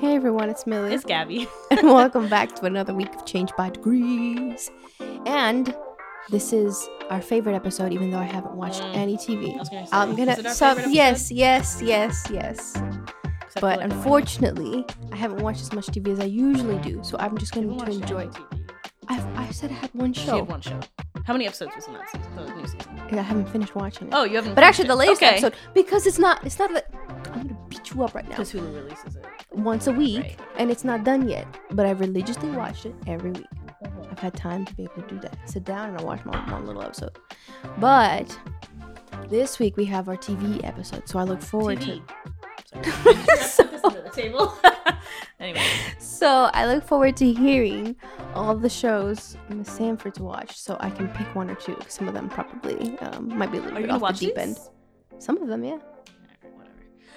Hey everyone, it's Millie. It's Gabby. And welcome back to another week of Change by Degrees. And this is our favorite episode, even though I haven't watched any TV. Yes. Except but unfortunately, I haven't watched as much TV as I usually do, so I'm just going to enjoy it. I said I had one show. She had one show. How many episodes was in that season? The new season? I haven't finished watching it. Oh, you haven't. But actually, the latest episode, because it's not that. I'm gonna beat you up right now. Because Hulu releases it once a week, right. And it's not done yet. But I religiously watched it every week. Mm-hmm. I've had time to be able to do that. I sit down and I watch my own little episode. But this week we have our TV episode, so I look forward to. Anyway. So I look forward to hearing all the shows Miss Sanford's watched, so I can pick one or two. Because some of them probably might be a little bit off the deep end. Some of them, yeah.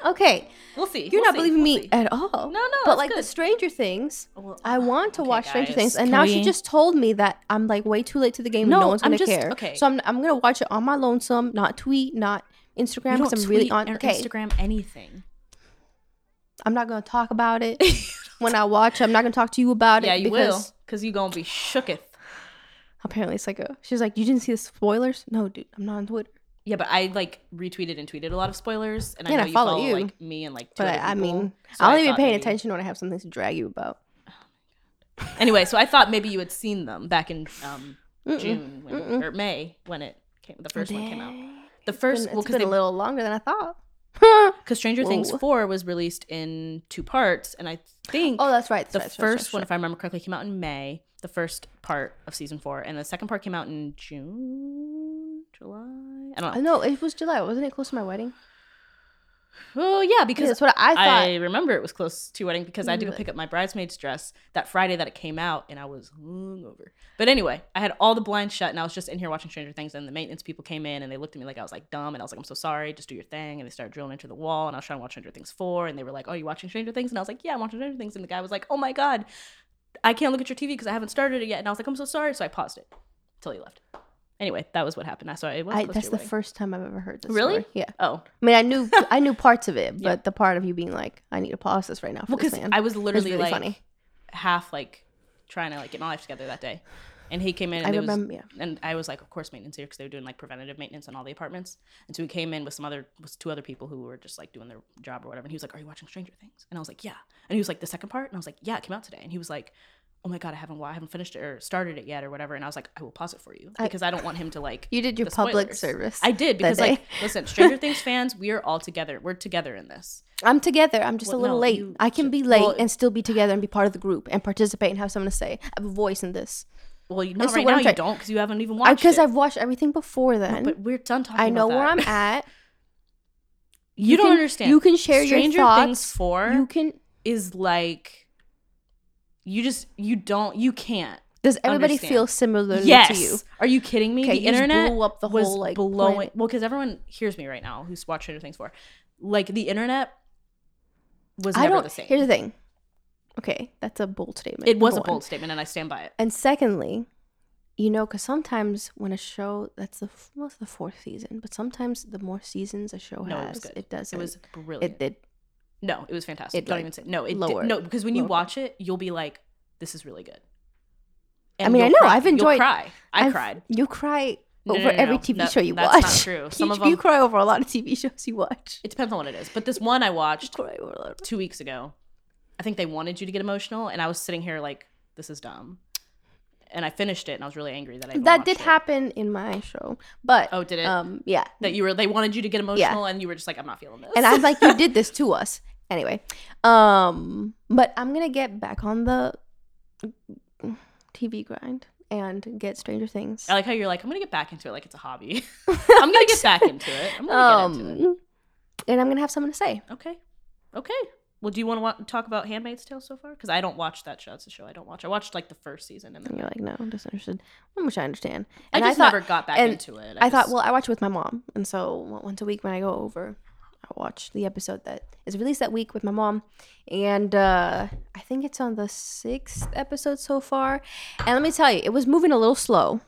Okay, we'll see. You're not believing me at all. No, but like good. The Stranger Things, I want to watch Stranger Things, and now she just told me that I'm like way too late to the game. No one's gonna care. Okay. So I'm gonna watch it on my lonesome, not tweet, not Instagram, because I'm really on Instagram anything. I'm not gonna talk about it when I watch. I'm not gonna talk to you about it. Yeah, you will, because you're gonna be shooketh. Apparently, psycho. She's like, you didn't see the spoilers? No, dude, I'm not on Twitter. Yeah, but I like retweeted and tweeted a lot of spoilers, and I know you follow like me and like. But I mean, so I'll only be paying attention when I have something to drag you about. Anyway, so I thought maybe you had seen them back in June or May when it came. The first one came out. The first it's been a little longer than I thought. Because Stranger Things 4 was released in 2 parts, and I think the first one, if I remember correctly, came out in May. The first part of season 4, and the second part came out in July. I don't know. No, it was July. Wasn't it close to my wedding? Oh, yeah, because that's what I thought. I remember it was close to wedding because I had to go pick up my bridesmaid's dress that Friday that it came out, and I was hungover. But anyway, I had all the blinds shut, and I was just in here watching Stranger Things, and the maintenance people came in, and they looked at me like I was like dumb, and I was like, I'm so sorry, just do your thing. And they started drilling into the wall, and I was trying to watch Stranger Things 4, and they were like, oh, you watching Stranger Things? And I was like, yeah, I'm watching Stranger Things. And the guy was like, oh, my God, I can't look at your TV because I haven't started it yet. And I was like, I'm so sorry. So I paused it until he left. Anyway, that was what happened. I saw it. That's the first time I've ever heard this. Really? Story. Yeah. Oh. I mean, I knew parts of it, but the part of you being like, I need to pause this right now for this man. I was literally really like funny. Half like trying to like get my life together that day, and he came in. And and I was like, of course, maintenance here because they were doing like preventative maintenance on all the apartments, and so he came in with two other people who were just like doing their job or whatever, and he was like, "Are you watching Stranger Things?" And I was like, "Yeah," and he was like, "The second part?" And I was like, "Yeah, it came out today," and he was like. Oh my God, I haven't finished it or started it yet or whatever. And I was like, I will pause it for you because I don't want him to like. You did your public service. I did because like, listen, Stranger Things fans, we are all together. We're together in this. I'm together. I'm just a little late. I can be late and still be together and be part of the group and participate and have something to say. I have a voice in this. Well, you know, right now you don't because you haven't even watched it. Because I've watched everything before then. No, but we're done talking about that. I know where I'm at. You don't understand. You can share your thoughts. Stranger Things 4 is like. You can't. Does everybody feel similarly to you? Are you kidding me? Okay, the internet blew up the whole like blowing. Planet. Well, because everyone hears me right now who's watched Stranger Things 4. Like the internet was never the same. Here's the thing. Okay, that's a bold statement. It was a bold statement, and I stand by it. And secondly, you know, because sometimes when a show that's the 4th season, but sometimes the more seasons a show has, it doesn't. It was brilliant. It did. No, it was fantastic. Because when you watch it, you'll be like, "This is really good." And I mean, I know I've enjoyed. You'll cry. I cried. You cry over every TV show you watch. That's not true. Some of them you cry over a lot of TV shows you watch. It depends on what it is, but this one I watched 2 weeks ago. I think they wanted you to get emotional, and I was sitting here like, "This is dumb," and I finished it, and I was really angry that I. That did happen in my show, but did it? Yeah. They wanted you to get emotional, and you were just like, "I'm not feeling this," and I'm like, "You did this to us." Anyway, but I'm going to get back on the TV grind and get Stranger Things. I like how you're like, I'm going to get back into it like it's a hobby. I'm going to get back into it. I'm going to get into it. And I'm going to have something to say. Okay. Well, do you want to talk about Handmaid's Tale so far? Because I don't watch that show. That's a show I don't watch. I watched like the first season. And then you're like, no, I'm disinterested. Which I understand. And I never got back into it. I thought, I watch it with my mom. And so once a week when I go over... I watched the episode that is released that week with my mom, and I think it's on the 6th episode so far. And let me tell you, it was moving a little slow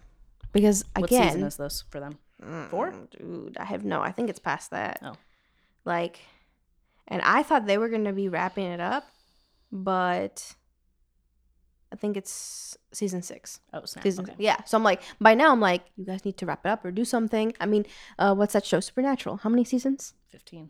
because again, what season is this for them? 4? Dude, I think it's past that. Oh, and I thought they were gonna be wrapping it up, but I think it's season 6. Oh, snap. Okay. Yeah. So I'm like, by now I'm like, you guys need to wrap it up or do something. I mean, what's that show? Supernatural. How many seasons? 15.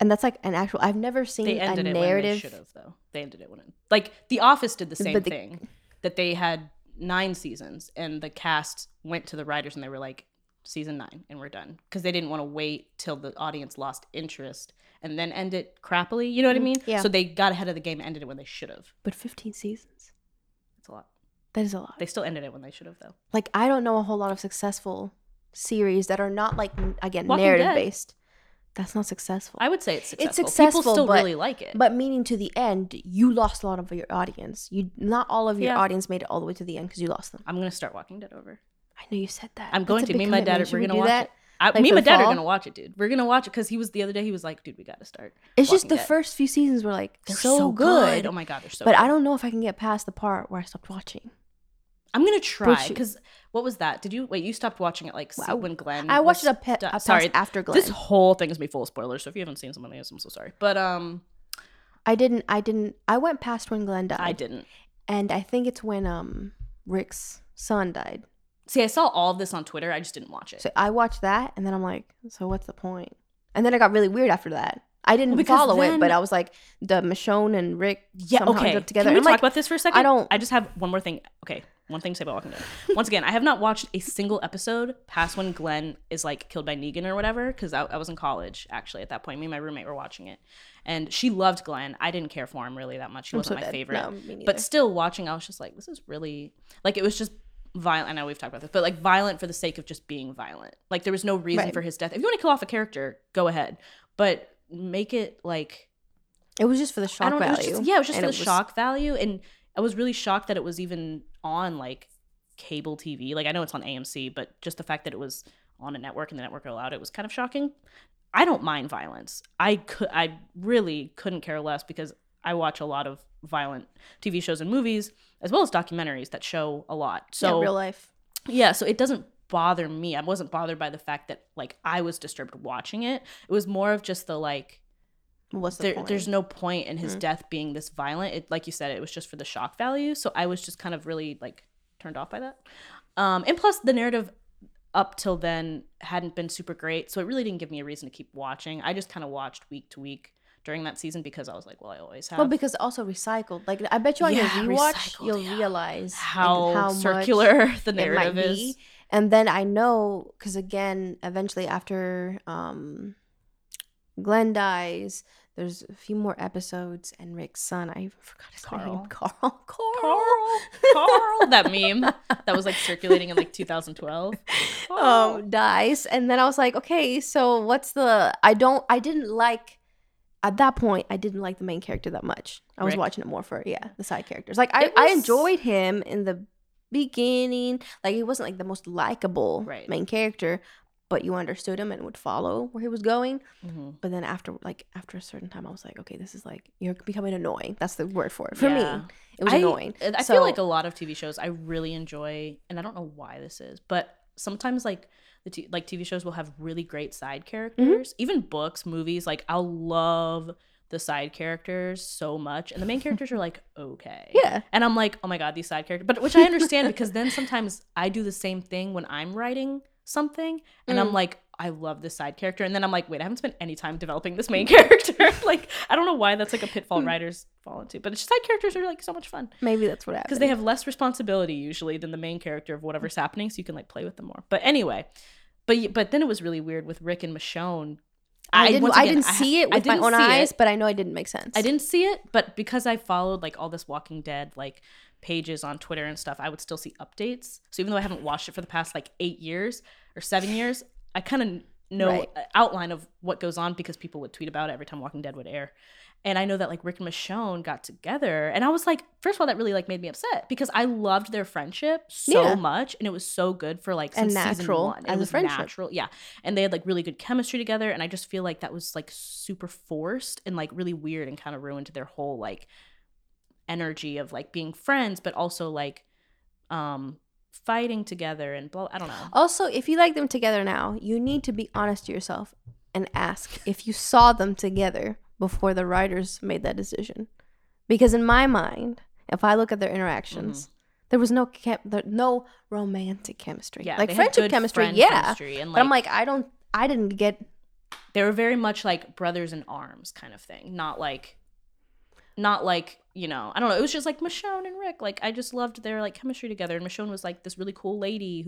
And that's like an actual, I've never seen a narrative. They ended it when they should have, though. They ended it when, like, The Office did the same thing, that they had 9 seasons and the cast went to the writers and they were like, season 9 and we're done, because they didn't want to wait till the audience lost interest and then end it crappily. You know what I mean? Yeah. So they got ahead of the game and ended it when they should have. But 15 seasons. That's a lot. That is a lot. They still ended it when they should have, though. Like, I don't know a whole lot of successful series that are not, like, again, narrative-based. That's not successful. I would say it's successful. It's successful. People still really like it. But meaning to the end, you lost a lot of your audience. Not all of your audience made it all the way to the end because you lost them. I'm going to start Walking Dead over. I know you said that. I'm going to. Me and my dad, we're going to watch it. Me and my dad are going to watch it, dude. We're going to watch it because the other day he was like, dude, we got to start. It's just the first few seasons were like, they're so good. Oh my God, they're so good. But I don't know if I can get past the part where I stopped watching. I'm going to try because what was that? Did you wait? You stopped watching it like when Glenn. I watched it after Glenn. This whole thing is going to be full of spoilers. So if you haven't seen something else, I'm so sorry. But I didn't. I went past when Glenn died. I didn't. And I think it's when Rick's son died. See, I saw all of this on Twitter. I just didn't watch it. So I watched that, and then I'm like, so what's the point? And then it got really weird after that. I didn't follow it, but I was like, the Michonne and Rick somehow ended up together. Can we talk about this for a second? I just have one more thing. Okay, one thing to say about Walking Dead. Once again, I have not watched a single episode past when Glenn is like killed by Negan or whatever, because I was in college, actually, at that point. Me and my roommate were watching it. And she loved Glenn. I didn't care for him really that much. He wasn't my favorite. No, me neither. But still watching, I was just like, this is really, like, it was just violent. I know we've talked about this, but like violent for the sake of just being violent. Like there was no reason for his death. If you want to kill off a character, go ahead, but make it like it was just for the shock value. It was just for the shock value, and I was really shocked that it was even on like cable TV. Like I know it's on AMC, but just the fact that it was on a network and the network allowed it was kind of shocking. I don't mind violence. I really couldn't care less because I watch a lot of violent TV shows and movies, as well as documentaries that show a lot. So real life. Yeah, so it doesn't bother me. I wasn't bothered by the fact that like I was disturbed watching it. It was more of just the like, what's the point? There's no point in his death being this violent. It, like you said, it was just for the shock value. So I was just kind of really like turned off by that. And plus the narrative up till then hadn't been super great. So it really didn't give me a reason to keep watching. I just kind of watched week to week during that season because I was like, well, I always have. Well, because also recycled. Like, I bet you on your rewatch, you'll realize how circular the narrative is. And then I know, because again, eventually after Glenn dies, there's a few more episodes, and Rick's son, I even forgot his name. Carl. That meme that was like circulating in like 2012. Dies. And then I was like, okay, so what's the, at that point, I didn't like the main character that much. I was watching it more for, the side characters. Like, I enjoyed him in the beginning. Like, he wasn't, like, the most likable main character. But you understood him and would follow where he was going. Mm-hmm. But then after a certain time, I was like, okay, this is, like, you're becoming annoying. That's the word for it. For me, it was annoying. I feel like a lot of TV shows I really enjoy, and I don't know why this is, but sometimes, like, TV shows will have really great side characters, even books, movies. Like, I'll love the side characters so much, and the main characters are like, okay, and I'm like, oh my God, these side characters. But which I understand, because then sometimes I do the same thing when I'm writing something, and I'm like, I love this side character, and then I'm like, wait, I haven't spent any time developing this main character. Like, I don't know why that's like a pitfall writers fall into, but side characters are like so much fun. Maybe that's what happens because they have less responsibility usually than the main character of whatever's happening, so you can like play with them more. But anyway, but then it was really weird with Rick and Michonne. I didn't see it with my own eyes, but I know it didn't make sense. I didn't see it, but because I followed like all this Walking Dead like pages on Twitter and stuff, I would still see updates. So even though I haven't watched it for the past like 8 years or 7 years, I kind of know an outline of what goes on because people would tweet about it every time Walking Dead would air. And I know that like Rick and Michonne got together, and I was like, first of all, that really like made me upset because I loved their friendship so much, and it was so good for like since season 1. It was natural, and they had like really good chemistry together, and I just feel like that was like super forced and like really weird and kind of ruined their whole like energy of like being friends, but also like fighting together and blah. I don't know. Also, if you like them together now, you need to be honest to yourself and ask if you saw them together before the writers made that decision, Because in my mind, if I look at their interactions, there was no romantic chemistry. Yeah, like friendship chemistry, chemistry, and but I'm like, I didn't get. They were very much like brothers in arms kind of thing. Not like, you know, I don't know. It was just like Michonne and Rick. Like, I just loved their like chemistry together. And Michonne was like this really cool lady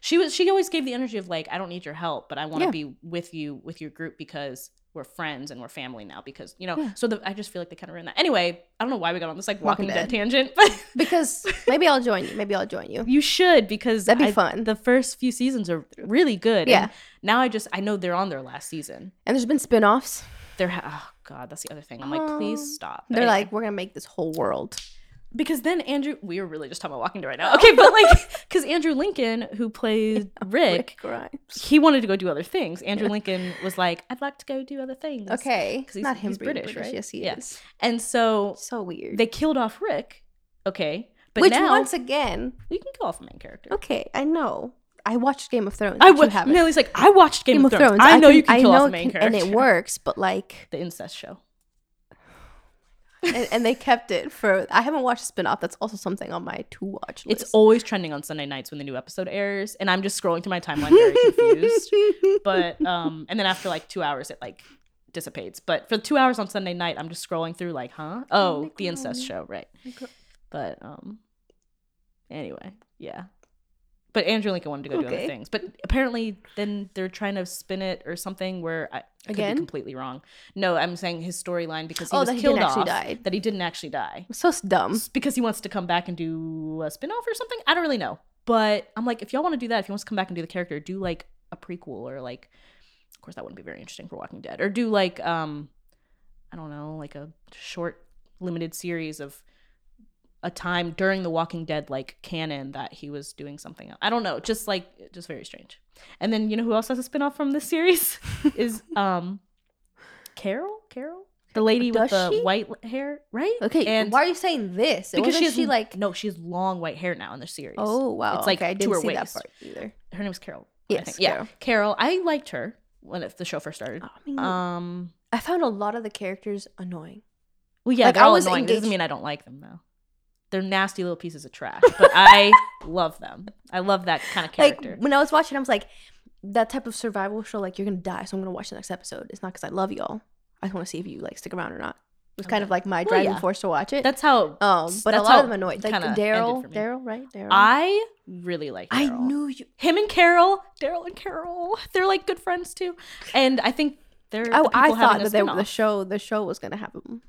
she always gave the energy of like, I don't need your help, but I want to be with you, with your group, because we're friends and we're family now, because, you know, I just feel like they kind of ruined that. Anyway, I don't know why we got on this like Walking Dead tangent, but because maybe I'll join you. You should, because that'd be fun. The first few seasons are really good. Yeah. And now I know they're on their last season. And there's been spinoffs. Oh God, that's the other thing. I'm like, please stop. They're anyway. Like, we're going to make this whole world. Because then we are really just talking about Walking Dead right now. Okay, but like, because Andrew Lincoln, who played Rick, he wanted to go do other things. Andrew Lincoln was like, I'd like to go do other things. Okay, because he's British, right? Yes, he is. And so weird. They killed off Rick. Okay, but now once again, we can kill off a main character. Okay, I know. I watched Game of Thrones. You haven't. Millie's like, I watched Game of Thrones. I know you can kill off a main character, and it works. But like the incest show. and they kept it for. I haven't watched a spinoff. That's also something on my to watch list. It's always trending on Sunday nights when the new episode airs, and I'm just scrolling through my timeline very confused. But and then after like 2 hours, it like dissipates. But for 2 hours on Sunday night, I'm just scrolling through like, huh? Oh, the incest show, right? But anyway, yeah. But Andrew Lincoln wanted to go do other things. But apparently then they're trying to spin it or something where I could be completely wrong. No, I'm saying his storyline, because he didn't actually die. So dumb. Because he wants to come back and do a spinoff or something? I don't really know. But I'm like, if y'all want to do that, if he wants to come back and do the character, do like a prequel, or like, of course that wouldn't be very interesting for Walking Dead. Or do like, I don't know, like a short limited series of a time during the Walking Dead like canon that he was doing something else. I don't know, just very strange. And then, you know who else has a spinoff from this series is Carol, the lady with the white hair, right? Okay, and why are you saying this? Because she has long white hair now in the series. Oh wow, it's like I didn't see that part either. Her name is Carol. Yes, Carol. I liked her when the show first started. I mean, I found a lot of the characters annoying. Well, yeah, like, they're all annoying. It doesn't mean I don't like them though. They're nasty little pieces of trash, but I love them. I love that kind of character. Like, when I was watching, I was like, that type of survival show, like, you're going to die, so I'm going to watch the next episode. It's not because I love y'all. I just want to see if you, like, stick around or not. It was kind of, like, my driving force to watch it. That's how... but a lot of them annoyed. Like, Daryl, right? Daryl. I really like Daryl. I knew you... Him and Carol. Daryl and Carol. They're, like, good friends, too. And I think they're I thought that the show was going to have them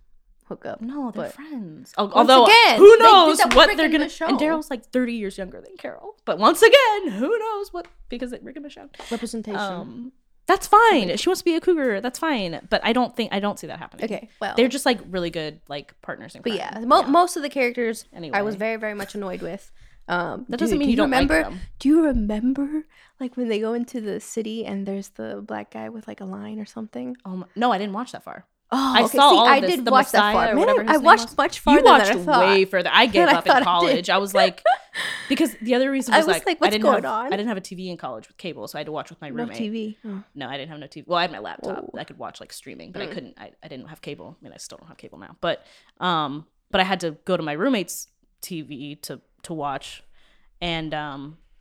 hook up. No, they're friends. Although, who knows what they're going to show. And Daryl's like 30 years younger than Carol. But once again, who knows what, because Rick and Michonne. Representation. That's fine. She wants to be a cougar. That's fine. But I don't see that happening. Okay, well. They're just like really good like partners in crime. But most of the characters I was very, very much annoyed with. That doesn't mean you don't remember, like them. Do you remember like when they go into the city and there's the black guy with like a line or something? No, I didn't watch that far. Oh, I saw all of this. I did watch that far. Man, I watched much farther than I thought. You watched way further. I gave up in college. I was like, because the other reason was like what's going on? I didn't have a TV in college with cable, so I had to watch with my roommate. No TV. Oh. No, I didn't have no TV. Well, I had my laptop. Whoa. I could watch like streaming, but I couldn't. I didn't have cable. I mean, I still don't have cable now. But I had to go to my roommate's TV to watch, and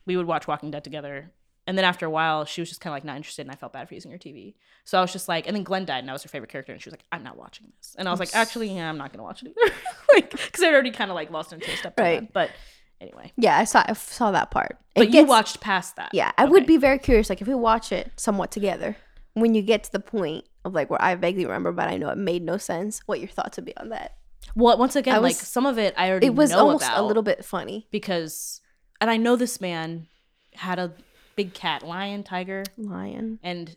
we would watch Walking Dead together. And then after a while, she was just kind of like not interested, and I felt bad for using her TV. So I was just like, and then Glenn died, and I was her favorite character, and she was like, I'm not watching this. And I was like, actually, yeah, I'm not going to watch it either. Like, because I'd already kind of like lost interest up to that. But anyway. Yeah, I saw that part. But you watched past that. Yeah, I would be very curious, like if we watch it somewhat together, when you get to the point of like where I vaguely remember, but I know it made no sense, what your thoughts would be on that. Well, once again, like some of it I already know about. It was almost a little bit funny. Because, and I know this man had a big cat, lion, tiger. And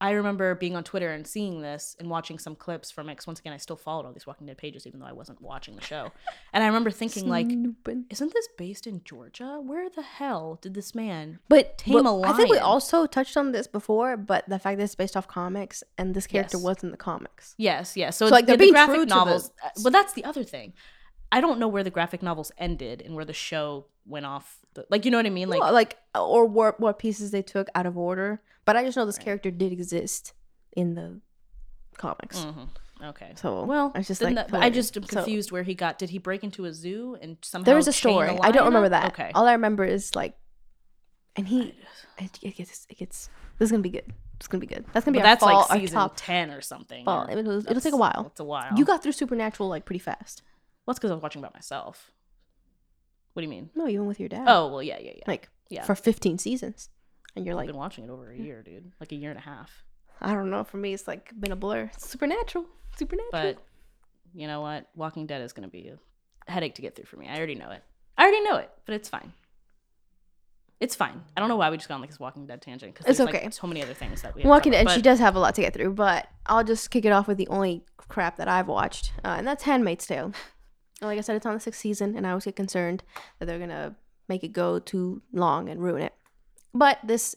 I remember being on Twitter and seeing this and watching some clips from it. Because once again, I still followed all these Walking Dead pages, even though I wasn't watching the show. And I remember thinking, like, isn't this based in Georgia? Where the hell did this man tame a lion? I think we also touched on this before, but the fact that it's based off comics and this character was in the comics. Yes. So like, they're being true to novels. But that's the other thing. I don't know where the graphic novels ended and where the show went off. Like, you know what I mean? Like, well, like or what pieces they took out of order. But I just know this character did exist in the comics. Mm-hmm. Okay. So well, I was just like, I just am confused where he got. Did he break into a zoo and somehow? There was a story. I don't remember that. Okay. All I remember is like, and he, it gets. This is gonna be good. It's gonna be good. That's gonna be. Well, that's fall, like season top 10 or something. Fall. Or it'll take a while. It's a while. You got through Supernatural like pretty fast. Well, that's because I was watching by myself. What do you mean? No, you went with your dad. Oh well, yeah. Like for 15 seasons, and you're like, I've been watching it over a year, dude. Like a year and a half. I don't know. For me, it's like been a blur. Supernatural. But you know what? Walking Dead is going to be a headache to get through for me. I already know it, but it's fine. It's fine. I don't know why we just got on like this Walking Dead tangent because there's like so many other things that we have Walking Dead, and she does have a lot to get through, but I'll just kick it off with the only crap that I've watched, and that's Handmaid's Tale. Like I said, it's on the 6th season, and I always get concerned that they're going to make it go too long and ruin it. But this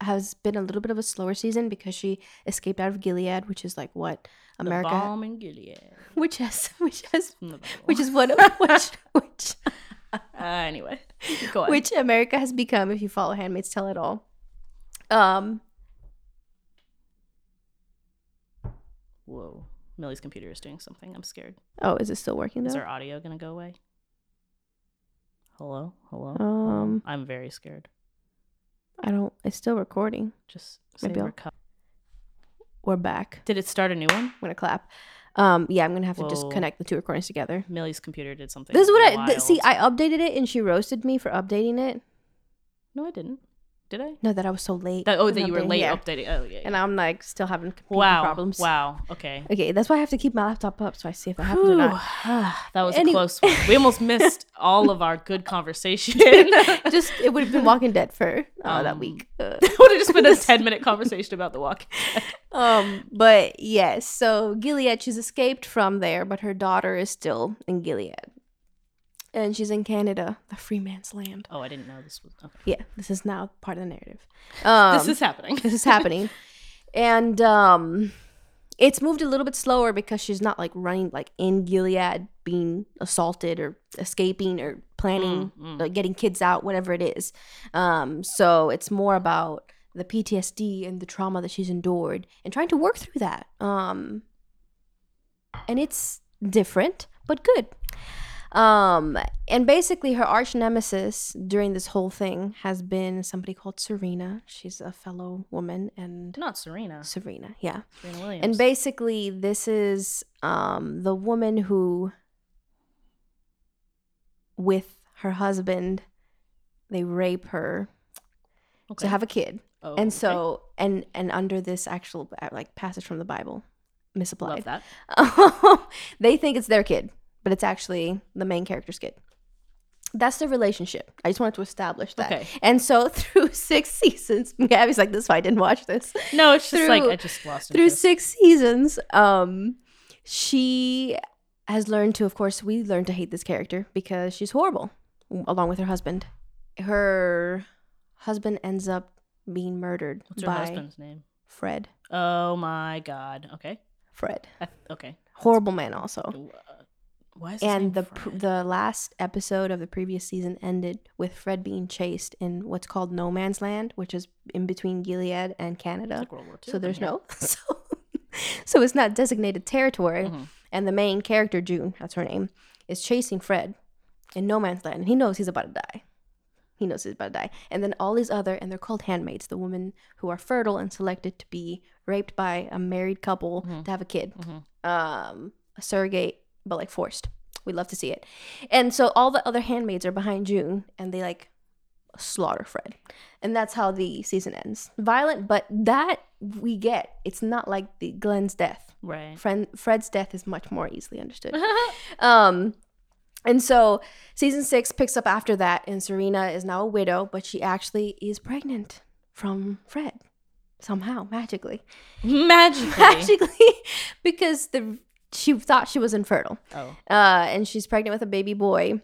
has been a little bit of a slower season because she escaped out of Gilead, which is like what America. The bomb in Gilead, anyway, go on. Which America has become if you follow Handmaid's Tale at all. Whoa, Millie's computer is doing something. I'm scared. Oh, is it still working though? Is our audio gonna go away? Hello. I'm very scared. It's still recording. Just say we're back. Did it start a new one? I'm gonna clap. Yeah, I'm gonna have to just connect the two recordings together. Millie's computer did something. This is what I updated it and she roasted me for updating it. No, I didn't. Did I? No, that I was so late. That you were late updating. Oh, yeah. And I'm like still having computer problems. Wow. Okay. Okay, that's why I have to keep my laptop up so I see if it happens or not. That was a close one. We almost missed all of our good conversation. Just it would have been Walking Dead for that week. It would have just been a 10-minute conversation about The Walking Dead. But yes, so Gilead, she's escaped from there, but her daughter is still in Gilead. And she's in Canada, the free man's land. Oh, I didn't know this was... Okay. Yeah, this is now part of the narrative. This is happening. And it's moved a little bit slower because she's not like running like in Gilead, being assaulted or escaping or planning, like getting kids out, whatever it is. So it's more about the PTSD and the trauma that she's endured and trying to work through that. And it's different, but good. And basically her arch nemesis during this whole thing has been somebody called Serena. She's a fellow woman and... Not Serena. Serena, yeah. Serena Williams. And basically this is the woman who, with her husband, they rape her to have a kid. Oh, and so, and under this actual like passage from the Bible, misapplied. Love that. They think it's their kid. But it's actually the main character's kid. That's their relationship. I just wanted to establish that. Okay. And so through 6 seasons, Gabby's like, this is why I didn't watch this. No, it's just like, I just lost it. Through 6 seasons, she has learned to, of course, we learn to hate this character because she's horrible, along with her husband. Her husband ends up being murdered by... What's her husband's name? Fred. Oh my God. Okay. Fred. Okay. Horrible man also. Why is and the last episode of the previous season ended with Fred being chased in what's called No Man's Land, which is in between Gilead and Canada. Like World War II, so there's so it's not designated territory. Mm-hmm. And the main character, June, that's her name, is chasing Fred in No Man's Land. And he knows he's about to die. And then all these other, and they're called handmaids, the women who are fertile and selected to be raped by a married couple to have a kid, a surrogate. But like forced. We'd love to see it. And so all the other handmaids are behind June and they like slaughter Fred. And that's how the season ends. Violent, but that we get. It's not like the Glenn's death. Right. Fred's death is much more easily understood. And so season 6 picks up after that and Serena is now a widow, but she actually is pregnant from Fred. Somehow, magically. Magically. Because she thought she was infertile. And she's pregnant with a baby boy.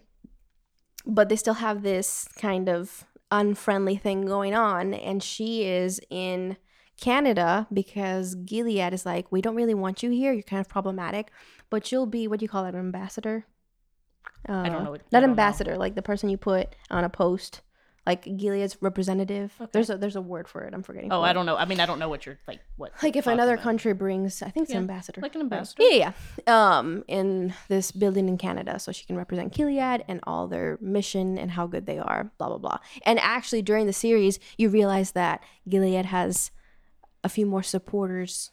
But they still have this kind of unfriendly thing going on. And she is in Canada because Gilead is like, we don't really want you here. You're kind of problematic. But you'll be, what do you call it, an ambassador? I don't know. Not ambassador, like the person you put on a post like Gilead's representative. Okay. There's a word for it. I'm forgetting. Oh, I don't know. I mean, I don't know what you're like. What like if another country brings, I think it's an ambassador, like an ambassador. Yeah. In this building in Canada, so she can represent Gilead and all their mission and how good they are. Blah blah blah. And actually, during the series, you realize that Gilead has a few more supporters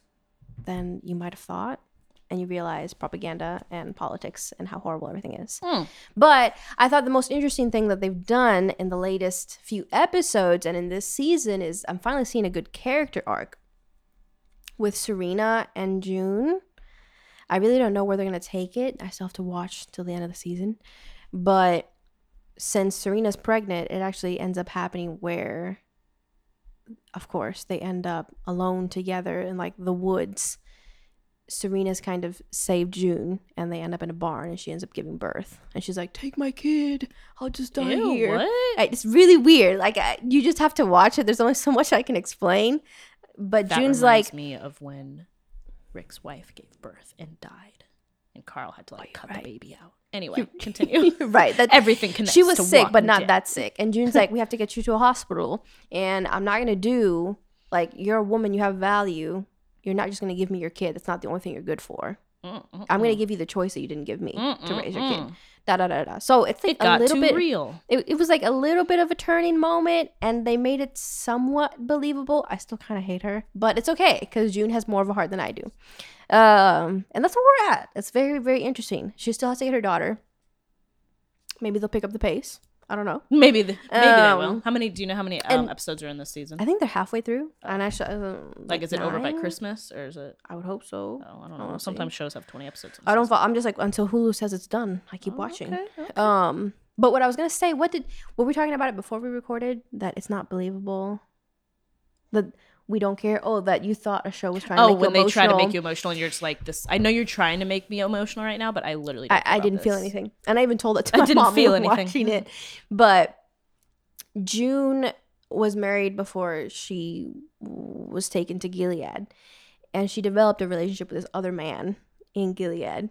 than you might have thought. And you realize propaganda and politics and how horrible everything is. Mm. But I thought the most interesting thing that they've done in the latest few episodes and in this season is I'm finally seeing a good character arc with Serena and June. I really don't know where they're going to take it. I still have to watch till the end of the season. But since Serena's pregnant, it actually ends up happening where, of course, they end up alone together in like the woods. Serena's kind of saved June and they end up in a barn and she ends up giving birth and she's like, take my kid, I'll just die. Ew, here what? It's really weird, like you just have to watch it. There's only so much I can explain, but that June's like, me of when Rick's wife gave birth and died and Carl had to like cut the baby out. Anyway, continue. Right, that everything connects. She was sick but not that sick, and June's like, we have to get you to a hospital and I'm not gonna do, like, you're a woman, you have value. You're not just going to give me your kid. That's not the only thing you're good for. I'm going to give you the choice that you didn't give me to raise your kid. So it's like it got a little bit real. It was like a little bit of a turning moment, and they made it somewhat believable. I still kind of hate her, but it's okay because June has more of a heart than I do. And that's where we're at. It's very, very interesting. She still has to get her daughter. Maybe they'll pick up the pace. I don't know. Maybe they will. How many? Do you know how many episodes are in this season? I think they're halfway through. And I like, is it 9? Over by Christmas or is it? I would hope so. Oh, I don't know. Sometimes shows have 20 episodes. I don't. I'm just like, until Hulu says it's done, I keep watching. Okay. But what I was gonna say, were we talking about it before we recorded? That it's not believable. That we don't care. Oh, that you thought a show was trying to make you emotional. Oh, when they try to make you emotional and you're just like, this. I know you're trying to make me emotional right now, but I literally don't care. I didn't feel anything. And I even told it to my mom watching it. But June was married before she was taken to Gilead. And she developed a relationship with this other man in Gilead.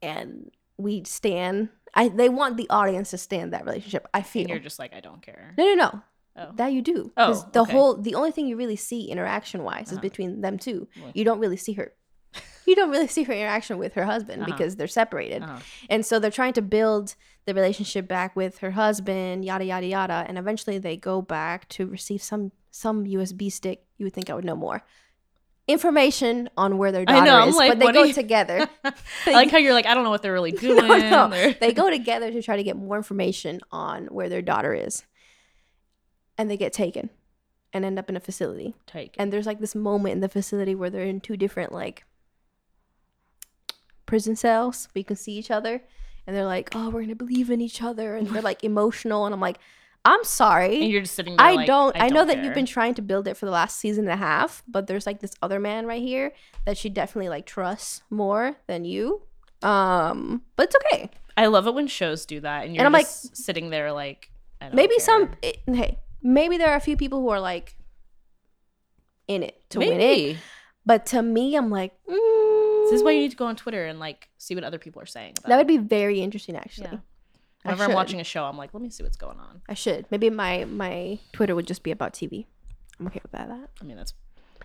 And we stan. They want the audience to stan that relationship, I feel. And you're just like, I don't care. No. Oh. That you do. Because the only thing you really see interaction wise is between them two. Well. You don't really see her. You don't really see her interaction with her husband because they're separated. And so they're trying to build the relationship back with her husband, yada, yada, yada. And eventually they go back to receive some USB stick. You would think I would know more information on where their daughter is, like, but they go together. I like how you're like, I don't know what they're really doing. No. They go together to try to get more information on where their daughter is. And they get taken and end up in a facility. And there's like this moment in the facility where they're in two different like prison cells. We can see each other. And they're like, oh, we're going to believe in each other. And they're like emotional. And I'm like, I'm sorry. And you're just sitting there I know that you've been trying to build it for the last season and a half. But there's like this other man right here that she definitely like trusts more than you. But it's okay. I love it when shows do that. And I'm just like, sitting there like, I don't maybe care. Maybe there are a few people who are like in it to win it. But to me, I'm like, This is why you need to go on Twitter and like see what other people are saying about it. That would be very interesting, actually. Yeah. Whenever I'm watching a show, I'm like, let me see what's going on. I should. Maybe my Twitter would just be about TV. I'm okay with that. I mean,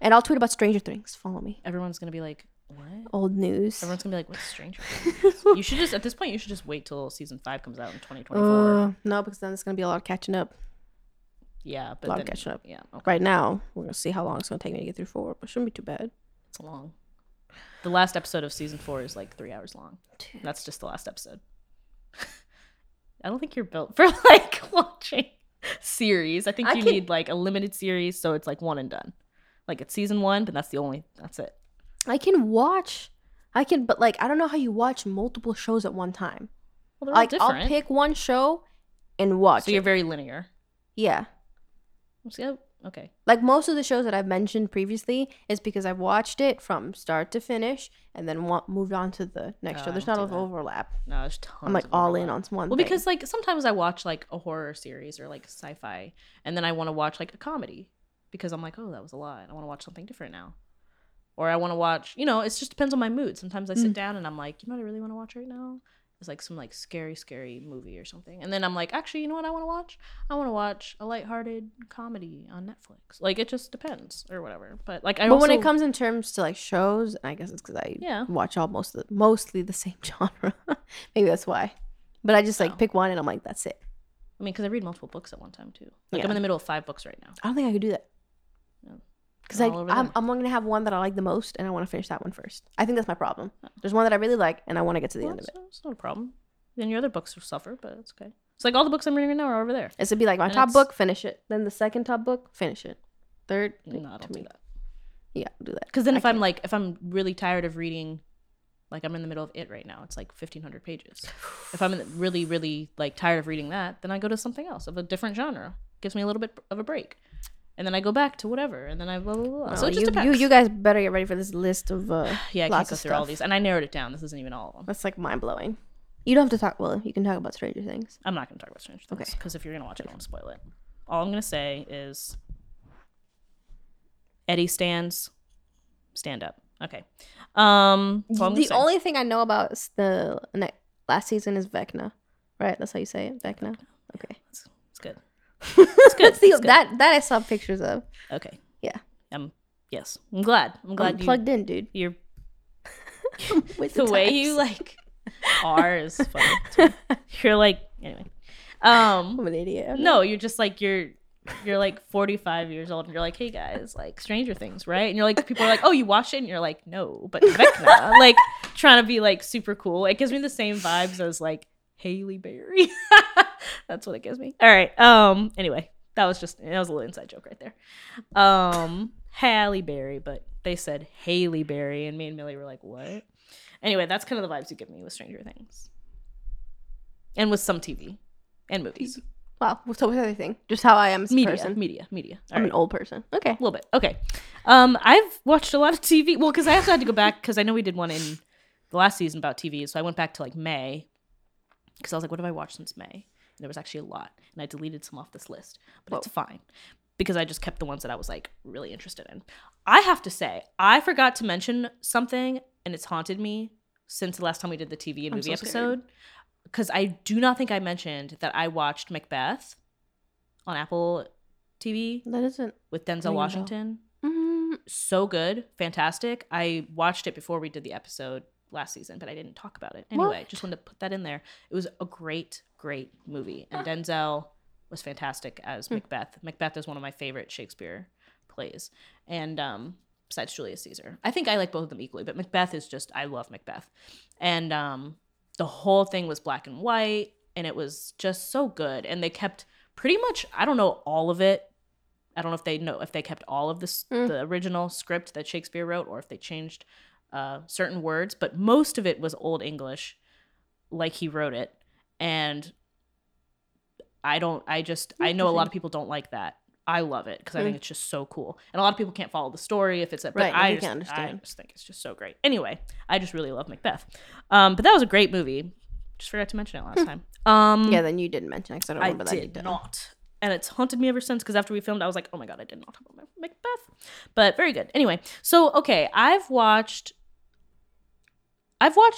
and I'll tweet about Stranger Things. Follow me. Everyone's going to be like, what? Old news. Everyone's going to be like, what's Stranger Things? At this point, you should just wait till season 5 comes out in 2024. No, because then there's going to be a lot of catching up. Yeah, but catching up. Yeah, okay. Right now, we're going to see how long it's going to take me to get through 4, but it shouldn't be too bad. It's long. The last episode of season 4 is like 3 hours long. Dude. That's just the last episode. I don't think you're built for like watching series. I think you need like a limited series, so it's like one and done. Like it's season 1, but that's it. But like I don't know how you watch multiple shows at one time. Well, they're all different. I'll pick one show and watch it. So you're very linear. Yeah. Okay. Like most of the shows that I've mentioned previously is because I watched it from start to finish and then moved on to the next show. There's not an overlap. No, there's tons. I'm like all in on one. Well, because like sometimes I watch like a horror series or like sci-fi, and then I want to watch like a comedy because I'm like, oh, that was a lot. I want to watch something different now, or I want to watch. You know, it just depends on my mood. Sometimes I sit down and I'm like, you know what I really want to watch right now It's like some like scary movie or something. And then I'm like, actually, you know what I want to watch? I want to watch a lighthearted comedy on Netflix. Like, it just depends or whatever. But like, I also, when it comes in terms to like shows, I guess it's because I watch mostly the same genre. Maybe that's why. But I just like pick one and I'm like, that's it. I mean, because I read multiple books at one time too. Like, I'm in the middle of 5 books right now. I don't think I could do that. Because I'm going to have one that I like the most, and I want to finish that one first. I think that's my problem. There's one that I really like, and I want to get to the end of it. It's not a problem. Then your other books will suffer, but it's okay. It's like all the books I'm reading right now are over there. It would be like my top book, finish it. Then the second top book, finish it. Third, no, I don't do that. Yeah, do that. Because then if I'm really tired of reading, like I'm in the middle of it right now. It's like 1,500 pages. If I'm really, really like tired of reading that, then I go to something else of a different genre. Gives me a little bit of a break. And then I go back to whatever, and then I blah, blah, blah. No, so it just depends. You guys better get ready for this list of yeah, I can't go through all these. And I narrowed it down. This isn't even all of them. That's like mind-blowing. You don't have to talk. Well, you can talk about Stranger Things. I'm not going to talk about Stranger Things. Okay. Because if you're going to watch it, I won't spoil it. All I'm going to say is Eddie stand up. Okay. The only thing I know about is the last season is Vecna, right? That's how you say it? Vecna? Okay. It's good. It's good. It's good. That I saw pictures of. Okay. Yeah. Yes. I'm glad you plugged in, dude. You're with the way you like are is funny too. You're like, anyway. I'm an idiot. No, you're just like you're like 45 years old and you're like, hey guys, like Stranger Things, right? And you're like, people are like, oh, you watched it? And you're like, no, but Vecna. Like trying to be like super cool. It gives me the same vibes as like Haley Berry. That's what it gives me. All right. Anyway, that was a little inside joke right there. Halle Berry, but they said Haley Berry, and me and Millie were like, what? Anyway, that's kind of the vibes you give me with Stranger Things, and with some TV and movies. Wow. So with everything, just how I am as a person. Media. All I'm right. An old person. Okay. A little bit. Okay. I've watched a lot of TV. Well, because I also had to go back because I know we did one in the last season about TV, so I went back to like May because I was like, what have I watched since May? There was actually a lot, and I deleted some off this list, but It's fine because I just kept the ones that I was like really interested in. I have to say, I forgot to mention something, and it's haunted me since the last time we did the TV and movie episode because I do not think I mentioned that I watched Macbeth on Apple TV. That isn't with Denzel Washington. Mm-hmm. So good, fantastic. I watched it before we did the episode last season, but I didn't talk about it anyway. Just wanted to put that in there. It was a great movie, and Denzel was fantastic as Macbeth. Macbeth is one of my favorite Shakespeare plays, and besides Julius Caesar. I think I like both of them equally, but Macbeth is just, I love Macbeth. And the whole thing was black and white, and it was just so good, and they kept pretty much, I don't know all of it, I don't know if they kept all of this, the original script that Shakespeare wrote, or if they changed certain words, but most of it was Old English like he wrote it. And I know a lot of people don't like that. I love it because I think it's just so cool, and a lot of people can't follow the story if it's a, but I just can't understand. I just think it's just so great. Anyway, I just really love Macbeth, but that was a great movie. Just forgot to mention it last time. Then you didn't mention it because I don't remember that. I did not. And it's haunted me ever since, because after we filmed, I was like, oh my God, I did not talk about Macbeth. But very good. Anyway, so, okay, I've watched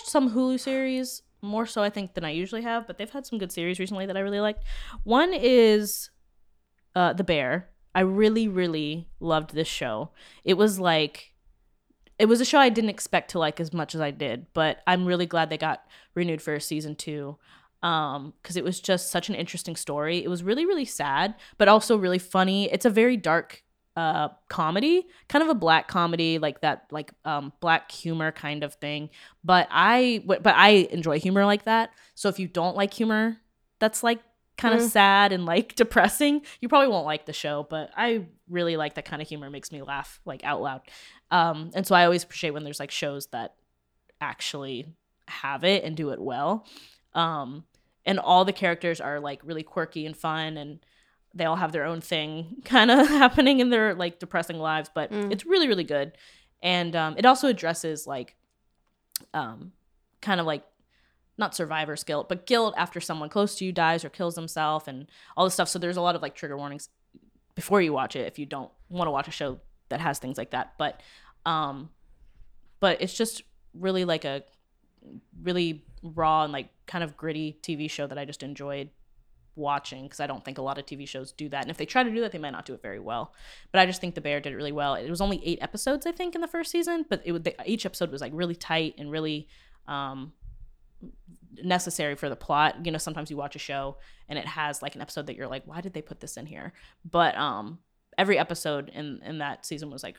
some Hulu series, more so, I think, than I usually have, but they've had some good series recently that I really liked. One is The Bear. I really, really loved this show. It was a show I didn't expect to like as much as I did, but I'm really glad they got renewed for season 2. Because it was just such an interesting story. It was really, really sad, but also really funny. It's a very dark comedy, kind of a black comedy, like that, like black humor kind of thing. But I enjoy humor like that. So if you don't like humor that's like kind of sad and like depressing, you probably won't like the show. But I really like that kind of humor. It makes me laugh like out loud. And so I always appreciate when there's like shows that actually have it and do it well. And all the characters are like really quirky and fun, and they all have their own thing kind of happening in their like depressing lives, but it's really, really good. And it also addresses like kind of like not survivor's guilt, but guilt after someone close to you dies or kills themselves and all this stuff. So there's a lot of like trigger warnings before you watch it if you don't want to watch a show that has things like that. But it's just really like a really raw and like kind of gritty TV show that I just enjoyed watching, because I don't think a lot of TV shows do that, and if they try to do that they might not do it very well. But I just think The Bear did it really well. It was only 8 episodes I think in the first season, but each episode was like really tight and really necessary for the plot. You know, sometimes you watch a show and it has like an episode that you're like, why did they put this in here? But every episode in that season was like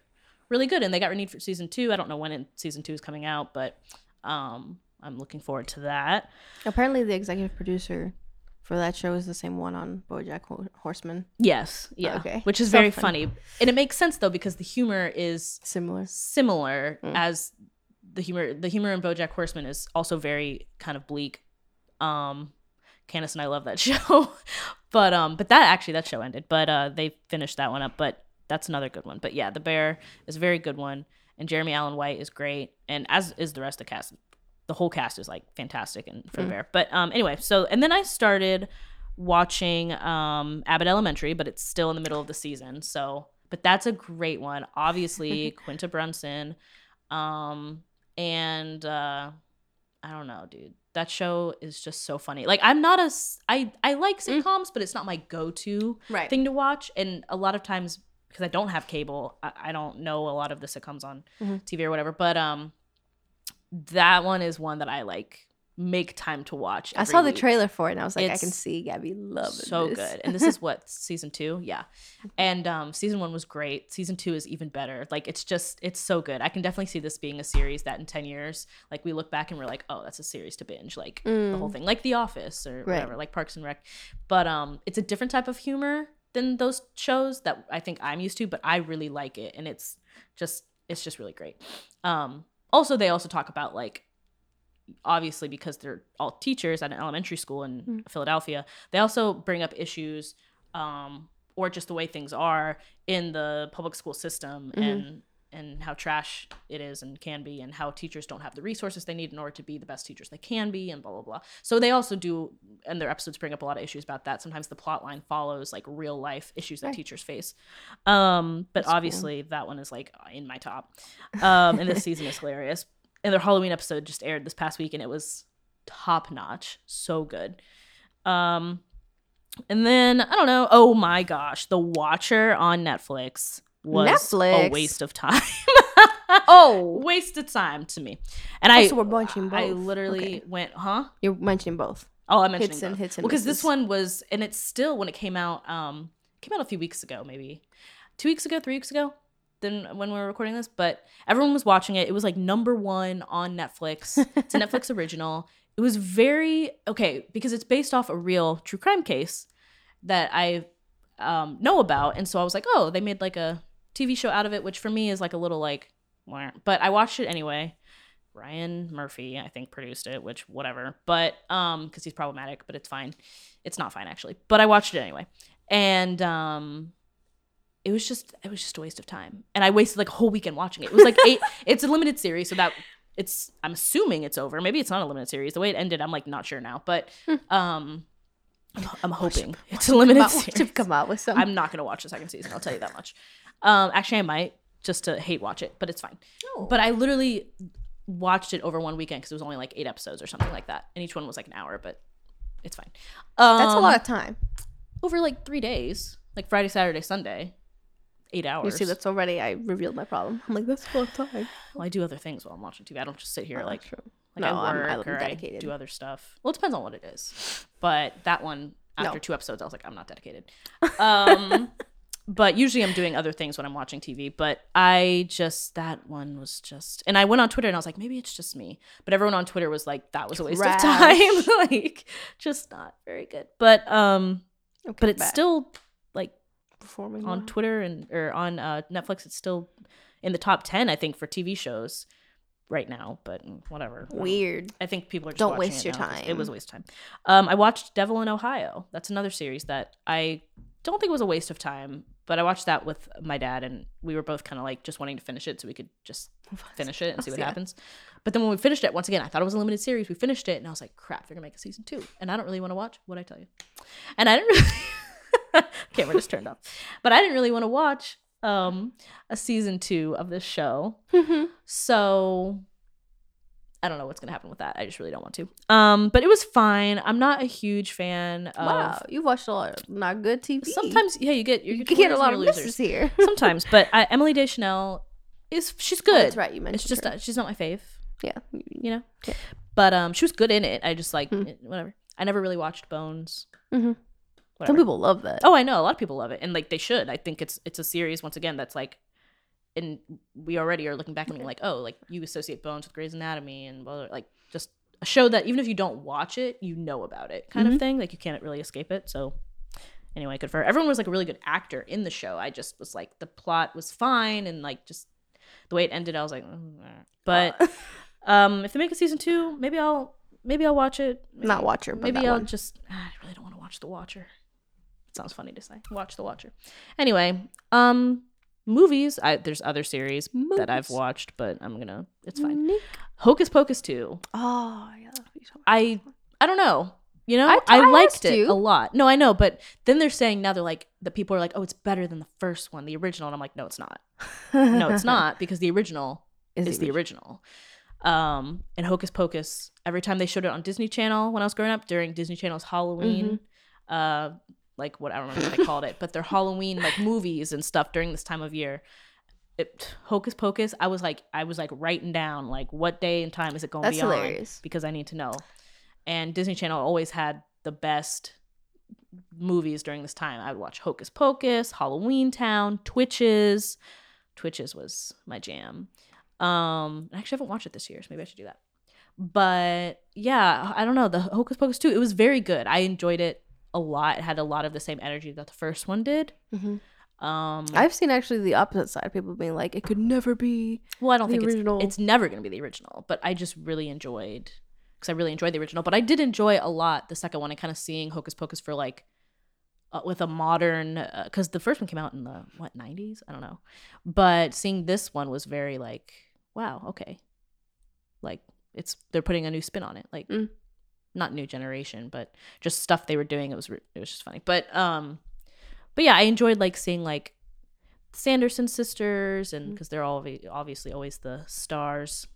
really good, and they got renewed for season 2. I don't know when season 2 is coming out, but I'm looking forward to that. Apparently the executive producer for that show is the same one on BoJack Horseman. Yes. Yeah. Oh, okay. Which is very funny. And it makes sense though, because the humor is similar as the humor in BoJack Horseman is also very kind of bleak. Candace and I love that show, but that show ended, but they finished that one up, but that's another good one. But yeah, The Bear is a very good one. And Jeremy Allen White is great. And as is the rest of the cast. The whole cast is like fantastic and for The Bear. But anyway, and then I started watching Abbott Elementary, but it's still in the middle of the season. But that's a great one. Obviously, Quinta Brunson. I don't know, dude. That show is just so funny. Like, I'm not I like sitcoms, but it's not my go-to thing to watch. And a lot of times, because I don't have cable, I don't know a lot of the sitcoms on TV or whatever. But that one is one that I like make time to watch. I saw the trailer for it and I was like, I can see Gabby loving this. So good. And this is what, season 2? Yeah. And season 1 was great. Season 2 is even better. Like, it's so good. I can definitely see this being a series that in 10 years, like, we look back and we're like, oh, that's a series to binge. Like the whole thing, like The Office or whatever, like Parks and Rec. But it's a different type of humor than those shows that I think I'm used to, but I really like it. And it's just really great. Also, they also talk about, like, obviously because they're all teachers at an elementary school in Philadelphia, they also bring up issues or just the way things are in the public school system and how trash it is and can be, and how teachers don't have the resources they need in order to be the best teachers they can be, and blah, blah, blah. So they also do, and their episodes bring up a lot of issues about that. Sometimes the plot line follows, like, real life issues that teachers face. But that's obviously cool. That one is, like, in my top. And this season is hilarious. And their Halloween episode just aired this past week, and it was top notch. So good. And then, I don't know, oh my gosh, The Watcher on Netflix was a waste of time. Waste of time to me. And so we're mentioning both. I literally went, huh? You're mentioning both. Oh, I'm mentioning both. Hits and because this one was, and it's still, when it came out a few weeks ago, maybe 2 weeks ago, 3 weeks ago, than when we were recording this, but everyone was watching it. It was like #1 on Netflix. It's a Netflix original. It was very because it's based off a real true crime case that I know about, and so I was like, oh, they made like a TV show out of it, which for me is like a little like, but I watched it anyway. Ryan Murphy, I think, produced it, which whatever, but because he's problematic, but it's fine. It's not fine actually, but I watched it anyway, and it was just a waste of time, and I wasted like a whole weekend watching it. It was like 8. It's a limited series, so that it's. I'm assuming it's over. Maybe it's not a limited series. The way it ended, I'm like not sure now, but I'm hoping it's a limited series. Come out with something. I'm not gonna watch the second season. I'll tell you that much. Actually, I might just to hate watch it, but it's fine. Oh. But I literally watched it over one weekend because it was only like 8 episodes or something like that, and each one was like an hour, but it's fine. That's a lot of time over like 3 days, like Friday, Saturday, Sunday. 8 hours. You see, that's already, I revealed my problem. I'm like, that's a lot of time. Well, I do other things while I'm watching TV. I don't just sit here I work or I do other stuff. Well, it depends on what it is. But that one, after 2 episodes, I was like, I'm not dedicated. But usually I'm doing other things when I'm watching TV. But that one was just, and I went on Twitter and I was like, maybe it's just me. But everyone on Twitter was like, that was a waste of time. Like, just not very good. But, but it's still like, performing on Twitter or on Netflix, it's still in the top 10 I think for TV shows right now, but whatever. Weird. I think people are just don't waste your time. It was a waste of time. I watched Devil in Ohio. That's another series that I don't think was a waste of time, but I watched that with my dad, and we were both kind of like just wanting to finish it so we could just finish it and see what happens. But then when we finished it, once again, I thought it was a limited series. We finished it and I was like, crap, they're gonna make a season 2, and I don't really want to watch. What'd I tell you? And I didn't really camera just turned off. But I didn't really want to watch a season 2 of this show. So I don't know what's going to happen with that. I just really don't want to. But it was fine. I'm not a huge fan of... Wow, you've watched a lot of not good TV. Sometimes, yeah, you get a lot of losers here. Sometimes, but Emily Deschanel she's good. Oh, that's right, you mentioned it's just her. She's not my fave. Yeah. You know? Yeah. But she was good in it. I just like, whatever. I never really watched Bones. Mm-hmm. Some people love that. Oh, I know. A lot of people love it. And like they should. I think it's a series, once again, that's like... And we already are looking back and being like, oh, like you associate Bones with Grey's Anatomy and blah, blah, blah. Like just a show that even if you don't watch it, you know about it kind of thing. Like you can't really escape it. So anyway, good for her. Everyone was like a really good actor in the show. I just was like the plot was fine and like just the way it ended, I was like, but if they make a season 2, maybe I'll watch it. Not Watcher, but maybe I'll just. I really don't want to watch The Watcher. It sounds funny to say. Watch The Watcher. Anyway, movies. There's other series that I've watched, but it's fine. Nick. Hocus Pocus 2. Oh, yeah. I don't know. You know, I liked it a lot. No, I know, but then they're saying now the people are like, oh, it's better than the first one, the original, and I'm like, no, it's not. No, it's not, because the original is the original. And Hocus Pocus, every time they showed it on Disney Channel when I was growing up during Disney Channel's Halloween, I don't remember what they called it, but they're Halloween movies and stuff during this time of year. Hocus Pocus, I was writing down what day and time is it going to be hilarious. On because I need to know. And Disney Channel always had the best movies during this time. I would watch Hocus Pocus, Halloween Town, Twitches. Twitches was my jam. I actually haven't watched it this year, so maybe I should do that. But yeah, I don't know. The Hocus Pocus 2, it was very good. I enjoyed it a lot. It had a lot of the same energy that the first one did. I've seen actually the opposite side, people being like it could never be it's never gonna be the original, but I really enjoyed the original, but I did enjoy a lot the second one and kind of seeing Hocus Pocus for with a modern, because the first one came out in the 90s, I don't know, but seeing this one was very wow, okay, they're putting a new spin on it, not new generation, but just stuff they were doing. It was just funny. But yeah, I enjoyed seeing Sanderson sisters, and because they're all obviously always the stars.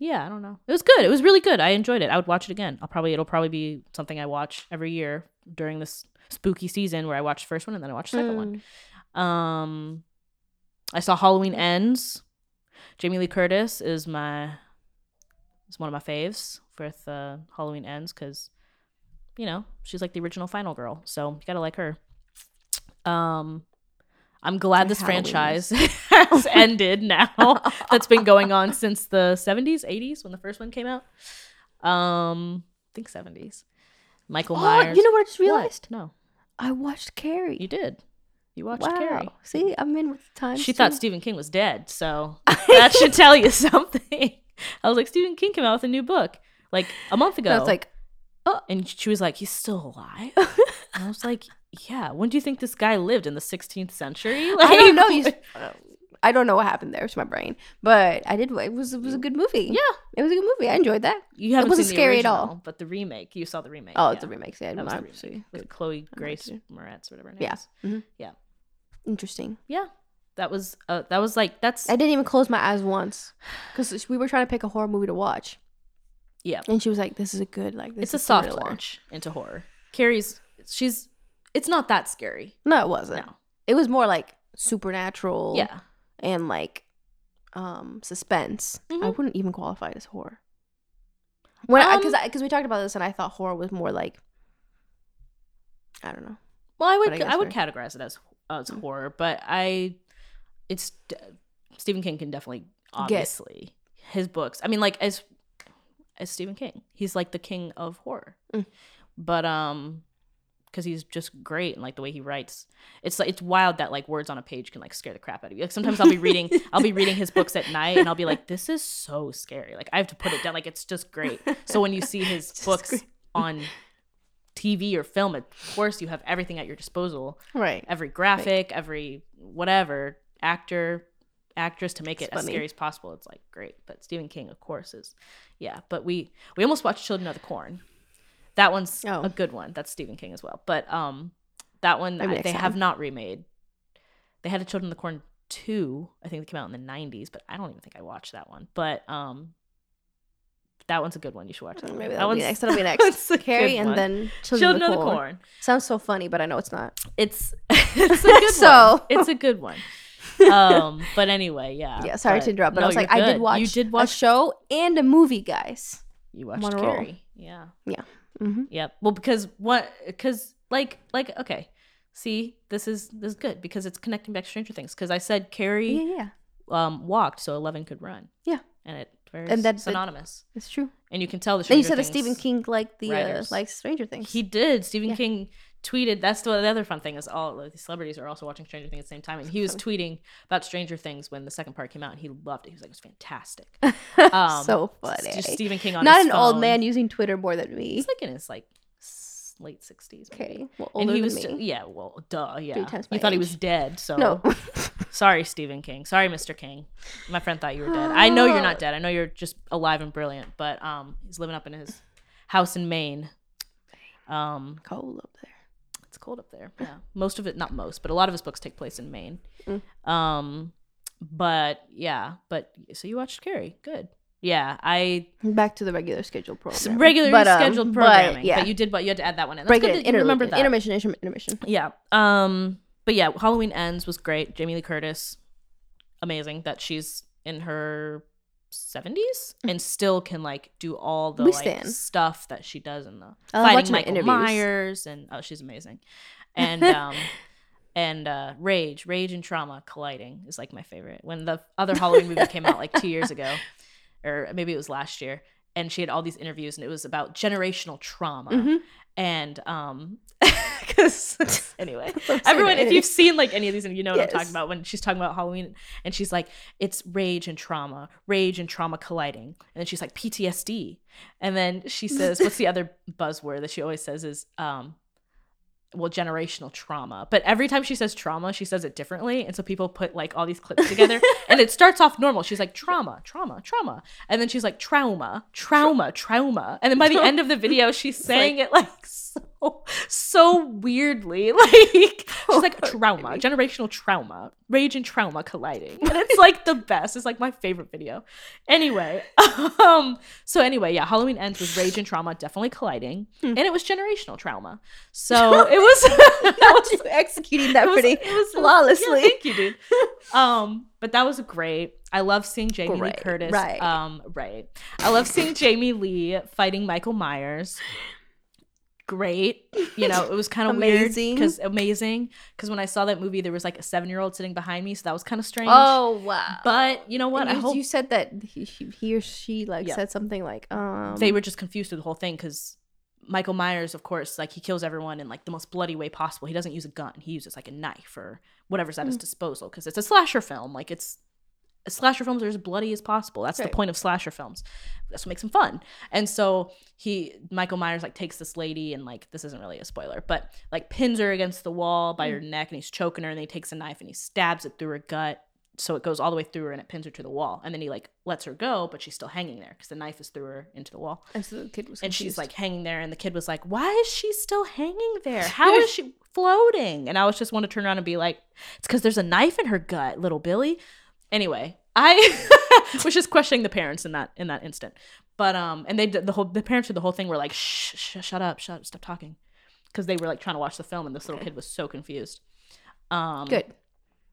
Yeah, I don't know. It was good. It was really good. I enjoyed it. I would watch it again. It'll probably be something I watch every year during this spooky season where I watch the first one and then I watch the second one. I saw Halloween Ends. Jamie Lee Curtis is It's one of my faves with Halloween Ends because, she's the original final girl. So you got to like her. I'm glad this franchise has ended now. That's been going on since the 70s, 80s when the first one came out. I think 70s. Michael Myers. You know what I just realized? What? No. I watched Carrie. You did. You watched Carrie. See, I'm in with the times. She thought Stephen King was dead. So that should tell you something. I was like, Stephen King came out with a new book a month ago. And I was like, oh. And she was like, he's still alive? And I was like, yeah. When do you think this guy lived, in the 16th century? I don't know. I don't know what happened there. It's my brain. But I did. It was a good movie. Yeah. It was a good movie. I enjoyed that. It wasn't scary at all. But the remake. You saw the remake. Oh, yeah. It's a remake. Yeah, that was the remake. With Chloe Grace Moretz or whatever her name is. Mm-hmm. Yeah. Interesting. Yeah. I didn't even close my eyes once because we were trying to pick a horror movie to watch. Yeah. And she was like, this is a good, this it's a soft launch into horror. Carrie's, it's not that scary. No, it wasn't. No. It was more supernatural. Yeah. And suspense. Mm-hmm. I wouldn't even qualify it as horror. Because we talked about this and I thought horror was more I don't know. Well, I would categorize it as horror, but Stephen King can definitely, obviously, his books. I mean, as Stephen King, he's the king of horror. Mm. But because he's just great and the way he writes, it's wild that words on a page can scare the crap out of you. Sometimes I'll be reading his books at night and I'll be like, this is so scary. I have to put it down. It's just great. So when you see his books on TV or film, of course you have everything at your disposal, right? Every graphic, every whatever, actor, actress, to make it as scary as possible. It's great. But Stephen King, of course, is but we almost watched Children of the Corn. That one's a good one. That's Stephen King as well, but that one they have not remade. They had a Children of the Corn 2. I think it came out in the 90s, but I don't even think I watched that one. But that one's a good one. You should watch that. Maybe that'll be next. That'll be next. Carrie and then Children of the Corn. Sounds so funny, but I know it's not. It's a good one. It's a good one. But anyway, yeah. Yeah, sorry to interrupt, but I was like, I did watch a show and a movie, guys. You watched Carrie. Yeah. Yeah. Mm-hmm. Yeah. Well, because okay. See, this is good because it's connecting back to Stranger Things. Because I said Carrie walked so 11 could run. Yeah. And it and that's synonymous. It's true. And you can tell the Stranger Things. And you said that Stephen King liked the Stranger Things. He did. Stephen King tweeted. That's the other fun thing is all the celebrities are also watching Stranger Things at the same time. And he was tweeting about Stranger Things when the second part came out, and he loved it. He was like, it was fantastic. So funny. Just Stephen King on his phone. Not an old man using Twitter more than me. He's like in his late 60s. Okay. Well, older than me. Yeah, well, duh. Yeah. 3 times my age. You thought he was dead, so. No. Sorry, Stephen King. Sorry, Mr. King. My friend thought you were dead. I know you're not dead. I know you're just alive and brilliant, but he's living up in his house in Maine. Cold up there. It's cold up there. Yeah. Most of it, not most, but a lot of his books take place in Maine. Mm. So you watched Carrie. Good. Yeah, back to the regular scheduled program. Regular scheduled programming. But you had to add that one in. That's good that you remembered that. Intermission. Yeah. But yeah, Halloween Ends was great. Jamie Lee Curtis, amazing that she's in her 70s and still can do all the stuff that she does in the fighting Michael Myers, and she's amazing. And rage and trauma colliding is my favorite. When the other Halloween movie came out 2 years ago, or maybe it was last year, and she had all these interviews, and it was about generational trauma. Mm-hmm. And anyway, everyone, if you've seen any of these, and you know what I'm talking about when she's talking about Halloween, and she's like, it's rage and trauma colliding, and then she's like PTSD, and then she says, what's the other buzzword that she always says is generational trauma, but every time she says trauma, she says it differently, and so people put all these clips together, and it starts off normal. She's like trauma, and then she's like trauma, and then by the end of the video, she's saying it so weirdly, she's like trauma, generational trauma, rage and trauma colliding, and it's the best. It's my favorite video. Anyway, yeah, Halloween Ends with rage and trauma definitely colliding, and it was generational trauma. So it was, executing that it was flawlessly. Yeah, thank you, dude. But that was great. I love seeing Jamie Lee Curtis. Right. I love seeing Jamie Lee fighting Michael Myers. Great. It was kind of weird because when I saw that movie, there was a 7-year-old sitting behind me, so that was kind of strange. Oh wow. But you know what, I hope you said that he or she said something they were just confused through the whole thing, because Michael Myers, of course, he kills everyone in the most bloody way possible. He doesn't use a gun, he uses a knife or whatever's at his disposal, because it's a slasher film. Slasher films are as bloody as possible. That's the point of slasher films. That's what makes them fun. And so Michael Myers takes this lady and this isn't really a spoiler, but pins her against the wall by her neck, and he's choking her, and then he takes a knife and he stabs it through her gut, so it goes all the way through her and it pins her to the wall. And then he lets her go, but she's still hanging there because the knife is through her into the wall. And so the kid was confused. And she's hanging there, and the kid was like, why is she still hanging there? How is she floating? And I was just want to turn around and be like, it's because there's a knife in her gut, little Billy. Anyway, I was just questioning the parents in that instant, but and they did the parents did the whole thing were like, shut up, stop talking, because they were trying to watch the film, and this little kid was so confused. Good,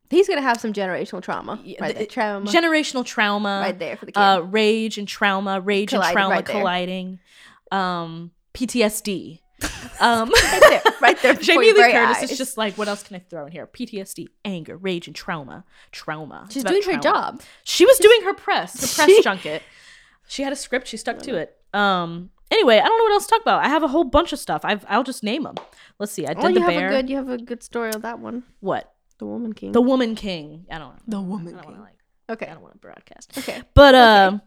he's gonna have some generational trauma, right? Generational trauma, right there for the kid. Rage and trauma colliding, PTSD. Right there. Jamie Lee Curtis is just what else can I throw in here? PTSD, anger, rage, and trauma. She's doing her job. She was doing her press junket. She had a script. She stuck to it. Anyway, I don't know what else to talk about. I have a whole bunch of stuff. I'll just name them. Let's see. I did The Bear. You have a good story on that one. What? The Woman King. The Woman King. I don't know. The Woman King. I don't want to okay. I don't want to broadcast. Okay. But okay.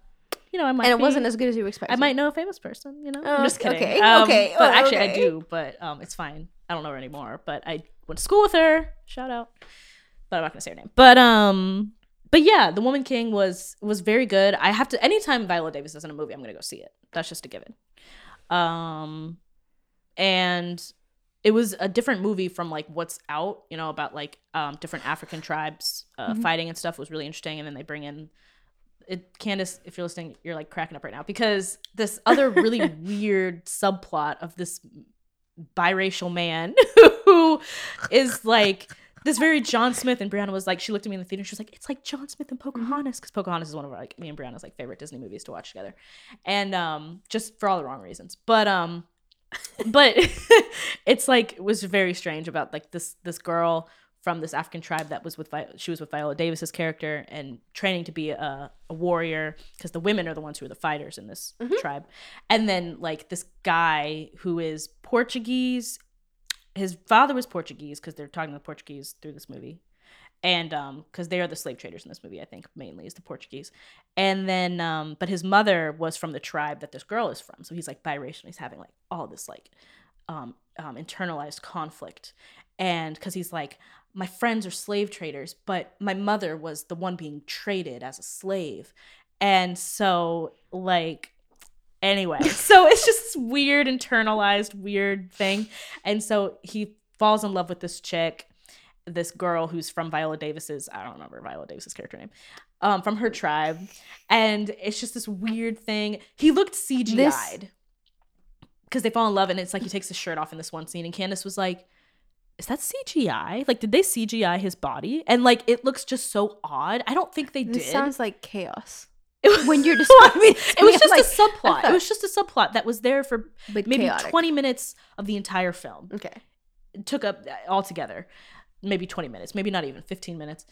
I might. And it wasn't as good as you expected. I might know a famous person, I'm just kidding. Okay. Okay. But actually, I do. But it's fine. I don't know her anymore. But I went to school with her. Shout out. But I'm not gonna say her name. But yeah, The Woman King was very good. I have to. Anytime Viola Davis is in a movie, I'm gonna go see it. That's just a given. And It was a different movie from like what's out, you know, about like different African tribes fighting and stuff. It was really interesting. And then they bring in it. Candace, if you're listening, you're like cracking up right now because this other really weird subplot of this biracial man who is like this very John Smith. And Brianna was like, she looked at me in the theater. She was like, it's like John Smith and Pocahontas, because Pocahontas is one of our, like, me and Brianna's like favorite Disney movies to watch together. And just for all the wrong reasons. But it's like, it was very strange about like this girl from this African tribe that was with she was with Viola Davis's character and training to be a warrior, because the women are the ones who are the fighters in this tribe. And then like this guy who is Portuguese, his father was Portuguese, because they're talking to the Portuguese through this movie, and because they are the slave traders in this movie, I think, mainly is the Portuguese. And then but his mother was from the tribe that this girl is from, so he's like biracial. He's having like all this like internalized conflict, and because he's like, my friends are slave traders, but my mother was the one being traded as a slave. And so like, anyway, so it's just this weird internalized weird thing. And so he falls in love with this chick, this girl who's from Viola Davis's, I don't remember Viola Davis's character name, from her tribe. And it's just this weird thing. He looked CGI'd because they fall in love, and it's like he takes his shirt off in this one scene, and Candace was like, is that CGI? Like, did they CGI his body? And like, it looks just so odd. I don't think they did. It sounds like chaos. When you're describing, it was just like, a subplot. It was just a subplot that was there for maybe chaotic. 20 minutes of the entire film. Okay. It took up altogether maybe 20 minutes, maybe not even 15 minutes.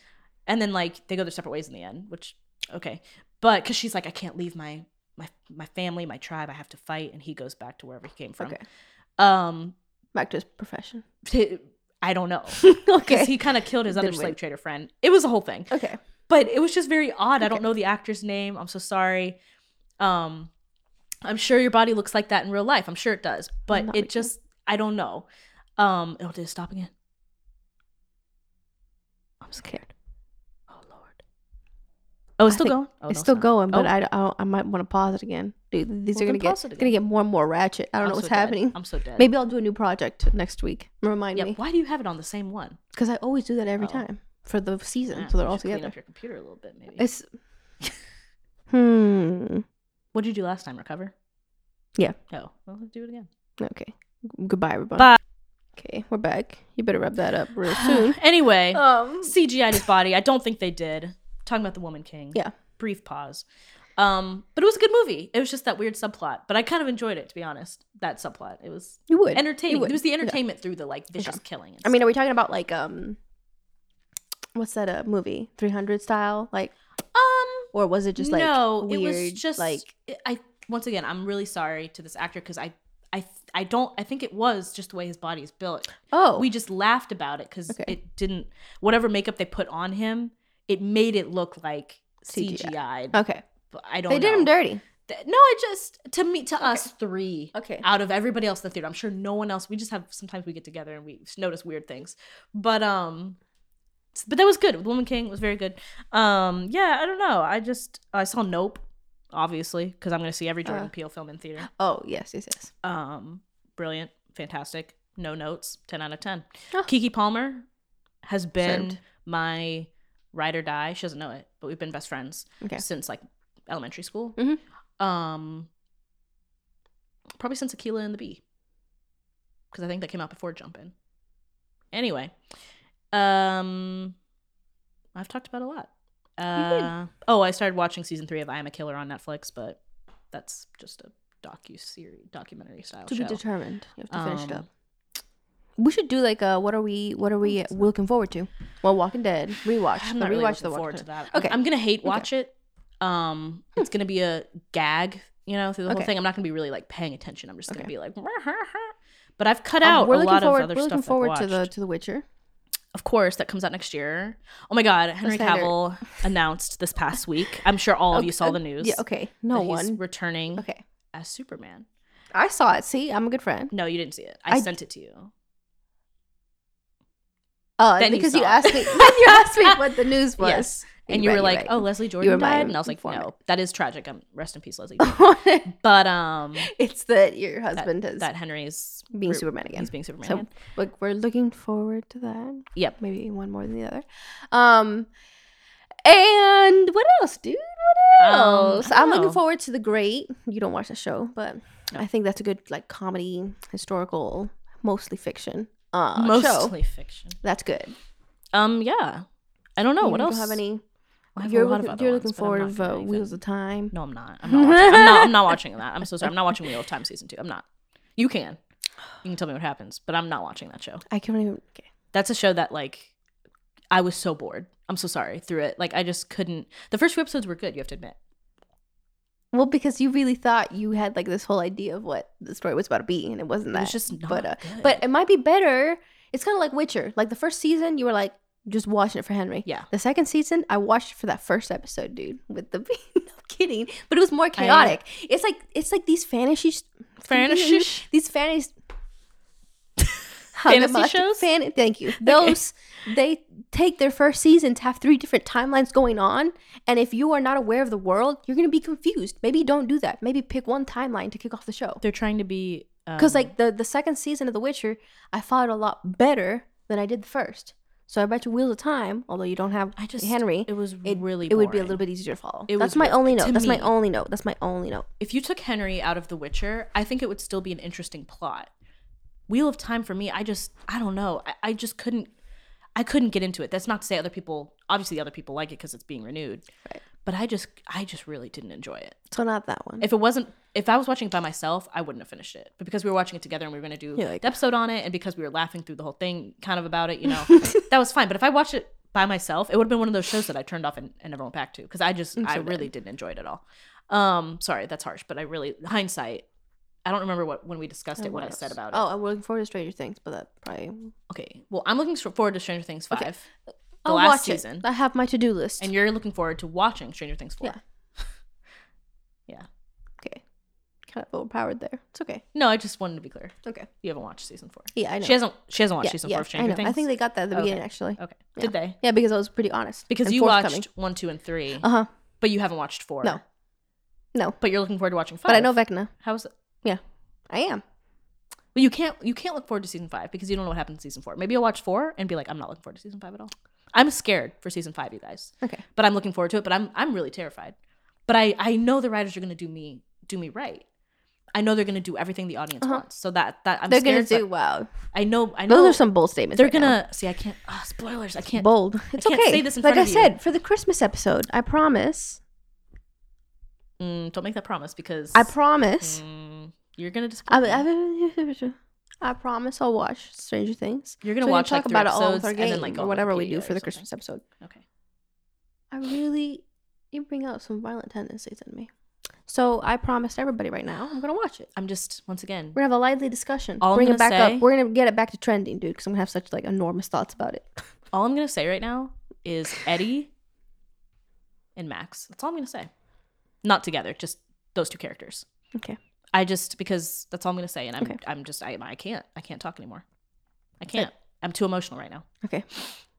And then like they go their separate ways in the end, which, okay. But because she's like, I can't leave my family, my tribe. I have to fight. And he goes back to wherever he came from. Okay. Back to his profession. I don't know. Okay. Because he kind of killed his other slave trader friend. It was a whole thing. Okay. But it was just very odd. Okay. I don't know the actor's name. I'm so sorry. I'm sure your body looks like that in real life. I'm sure it does. But it just, I don't know. Oh, did it stop again? I'm scared. Oh, Lord. Oh, it's still going? Oh, it's still going, but I might want to pause it again. Dude, these are gonna get more and more ratchet. I don't know what's happening. I'm so dead. Maybe I'll do a new project next week. Remind me. Why do you have it on the same one? Because I always do that every time. For the season, so they're all together. Clean up your computer a little bit, maybe. It's What did you do last time? Recover? Yeah. Oh, well, let's do it again. Okay. Goodbye, everybody. Bye. Okay, we're back. You better wrap that up real soon. Anyway, CGI'd his body. I don't think they did. Talking about The Woman King. Yeah. Brief pause. But it was a good movie. It was just that weird subplot. But I kind of enjoyed it, to be honest. That subplot. It was entertaining. It was the entertainment through the like vicious killing. And stuff. I mean, are we talking about like what's that movie? 300 style? Like or was it just like weird? It was just like I once again, I'm really sorry to this actor because I think it was just the way his body is built. Oh. We just laughed about it because it didn't whatever makeup they put on him, it made it look like CGI'd. Okay. But I don't know. They did him dirty. No, it just to us three out of everybody else in the theater. I'm sure no one else. We just have sometimes we get together and we notice weird things. But that was good. The Woman King was very good. I don't know. I saw Nope, obviously, because I'm going to see every Jordan Peele film in theater. Oh, yes. Brilliant. Fantastic. No notes. 10 out of 10. Oh. Keke Palmer has been my ride or die. She doesn't know it, but we've been best friends since like elementary school. Mm-hmm. Probably since Aquila and the Bee, because I think that came out before Jump In. Anyway. I've talked about a lot. I started watching season 3 of I Am a Killer on Netflix, but that's just a documentary style show. To be determined. You have to finish it up. We should do like what are we looking forward to? Well, Walking Dead rewatch. I'm not really looking forward to that. Okay, I'm gonna watch it. It's gonna be a gag, through the whole thing. I'm not gonna be really like paying attention. I'm just gonna be like, but I've cut out a lot of other stuff. We're looking forward to the Witcher. Of course, that comes out next year. Oh my God, Henry Cavill announced this past week. I'm sure all of you saw the news. Yeah, okay. No one. He's returning as Superman. I saw it. See, I'm a good friend. No, you didn't see it. I sent it to you. Oh, because you asked me what the news was. Yes. And you were like, right. Oh, Leslie Jordan died? And I was like, no, that is tragic. Rest in peace, Leslie Jordan. But it's that your husband has... That Henry's... Being Superman again. He's being Superman again. So, look, we're looking forward to that. Yep. Maybe one more than the other. And what else, dude? What else? I'm looking forward to The Great. You don't watch the show, but no. I think that's a good, like, comedy, historical, mostly fiction fiction. That's good. Yeah. I don't know. What else? Have any... You're looking forward to Wheels of Time. No, I'm not. I'm not watching that. I'm so sorry. I'm not watching Wheel of Time season 2. I'm not. You can tell me what happens, but I'm not watching that show. I can't even. Okay. That's a show that, like, I was so bored. I'm so sorry through it. Like, I just couldn't. The first few episodes were good. You have to admit. Well, because you really thought you had, like, this whole idea of what the story was about to be, and it wasn't that. It's was just not. But it might be better. It's kind of like Witcher. Like, the first season, you were like. Just watching it for Henry. Yeah. The second season, I watched it for that first episode, dude. With the no kidding, but it was more chaotic. It's like these fantasy these fantasy shows. Thank you. Those they take their first season to have 3 different timelines going on, and if you are not aware of the world, you're gonna be confused. Maybe don't do that. Maybe pick one timeline to kick off the show. They're trying to be because like the second season of The Witcher, I followed a lot better than I did the first. So I bet you Wheels of Time, although you don't have Henry, it boring. Would be a little bit easier to follow. That's my only note. That's my only note. If you took Henry out of The Witcher, I think it would still be an interesting plot. Wheel of Time for me, I don't know. I just couldn't. I couldn't get into it. That's not to say other people. Obviously, other people like it because it's being renewed. Right. But I just really didn't enjoy it. So not that one. If I was watching it by myself, I wouldn't have finished it. But because we were watching it together and we were going to do the episode on it, and because we were laughing through the whole thing kind of about it, that was fine. But if I watched it by myself, it would have been one of those shows that I turned off and never went back to. Because I really didn't enjoy it at all. Sorry, that's harsh. But hindsight, I don't remember when we discussed it, what I said about it. Oh, I'm looking forward to Stranger Things, but that probably... Okay, well, I'm looking forward to Stranger Things 5. Okay. I'll watch the last season. I have my to-do list. And you're looking forward to watching Stranger Things 4. Yeah. Yeah. Okay. Kind of overpowered there. It's okay. No, I just wanted to be clear. Okay. You haven't watched season 4. Yeah, I know. She hasn't watched season 4 of Stranger Things. I think they got that at the beginning, actually. Okay. Yeah. Did they? Yeah, because I was pretty honest. Because you watched 1, 2, and 3. Uh huh. But you haven't watched 4. No. But you're looking forward to watching 5. But I know Vecna. How's it? Yeah, I am. Well, you can't look forward to season 5 because you don't know what happens in season 4. Maybe I'll watch 4 and be like, I'm not looking forward to season 5 at all. I'm scared for season 5, you guys. Okay. But I'm looking forward to it. But I'm really terrified. But I know the writers are going to do me right. I know they're going to do everything the audience wants. So that I'm they're scared. They're going to do wow. I know. Those are some bold statements. They're gonna see. I can't. Oh, spoilers. I can't. Bold. It's I can't okay. Say this in like front I of said you. For the Christmas episode. I promise. Don't make that promise because I promise. You're gonna disappoint me. I promise I'll watch Stranger Things. You're gonna watch like 3 episodes and then like or whatever we do for the Christmas episode. Okay. You bring out some violent tendencies in me. So I promised everybody right now I'm gonna watch it. I'm just once again we're gonna have a lively discussion. Bring it back up. We're gonna get it back to trending, dude, because I'm gonna have such like enormous thoughts about it. All I'm gonna say right now is Eddie and Max. That's all I'm gonna say. Not together, just those 2 characters. Okay. Because that's all I'm gonna say, and I can't talk anymore. I can't. I'm too emotional right now. Okay.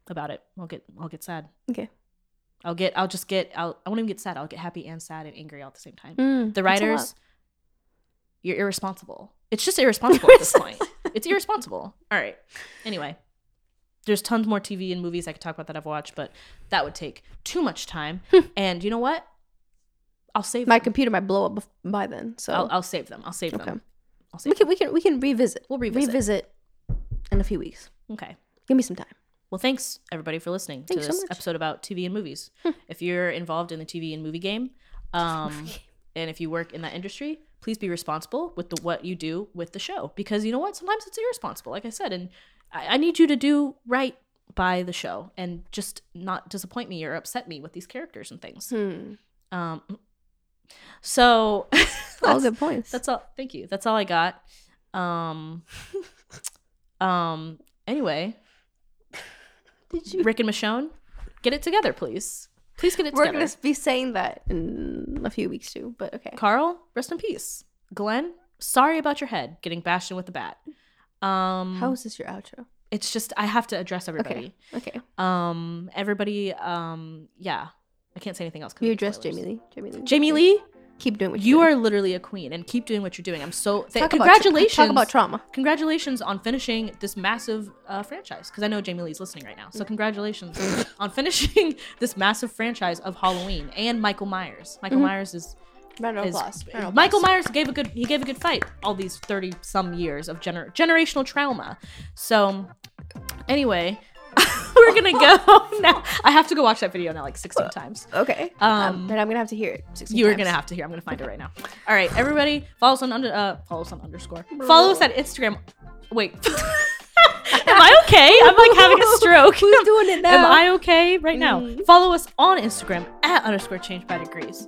About it, I'll get sad. Okay. I won't even get sad. I'll get happy and sad and angry all at the same time. The writers, you're irresponsible. It's just irresponsible at this point. It's irresponsible. All right. Anyway, there's tons more TV and movies I could talk about that I've watched, but that would take too much time. And you know what? I'll save my computer might blow up by then, so I'll save them. I'll save them. I'll save them. We can revisit. We'll revisit in a few weeks. Okay, give me some time. Well, thanks everybody for listening to this episode about TV and movies. If you're involved in the TV and movie game, and if you work in that industry, please be responsible with what you do with the show, because you know what? Sometimes it's irresponsible, like I said, and I need you to do right by the show and just not disappoint me or upset me with these characters and things. So all good points. That's all. Thank you. That's all I got. Anyway, Rick and Michonne, get it together, please. Please get it together. We're going to be saying that in a few weeks too, but okay. Carl, rest in peace. Glenn, sorry about your head getting bashed in with the bat. How is this your outro? It's just I have to address everybody. Okay. Everybody. Yeah. I can't say anything else. You addressed Jamie Lee. Jamie Lee. Keep doing what you're doing. You are literally a queen, and keep doing what you're doing. I'm so congratulations. Talk about trauma. Congratulations on finishing this massive franchise, because I know Jamie Lee's listening right now. So congratulations on finishing this massive franchise of Halloween and Michael Myers. Michael Myers is. Michael Myers gave a good fight all these 30 some years of generational trauma. So anyway, we're gonna go now. I have to go watch that video now like 16 times. Okay. But I'm gonna have to hear it 16 times. You're gonna have to hear. I'm gonna find it right now. All right, everybody, follow us on underscore. Follow us at Instagram. Wait. Am I okay? I'm like having a stroke. Who's doing it now? Am I okay right now? Follow us on Instagram at _change by degrees.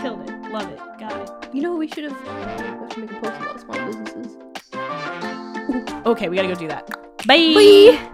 Killed it. Love it. Got it. You know what we should have? We should make a post about small businesses. Okay, we gotta go do that. Bye.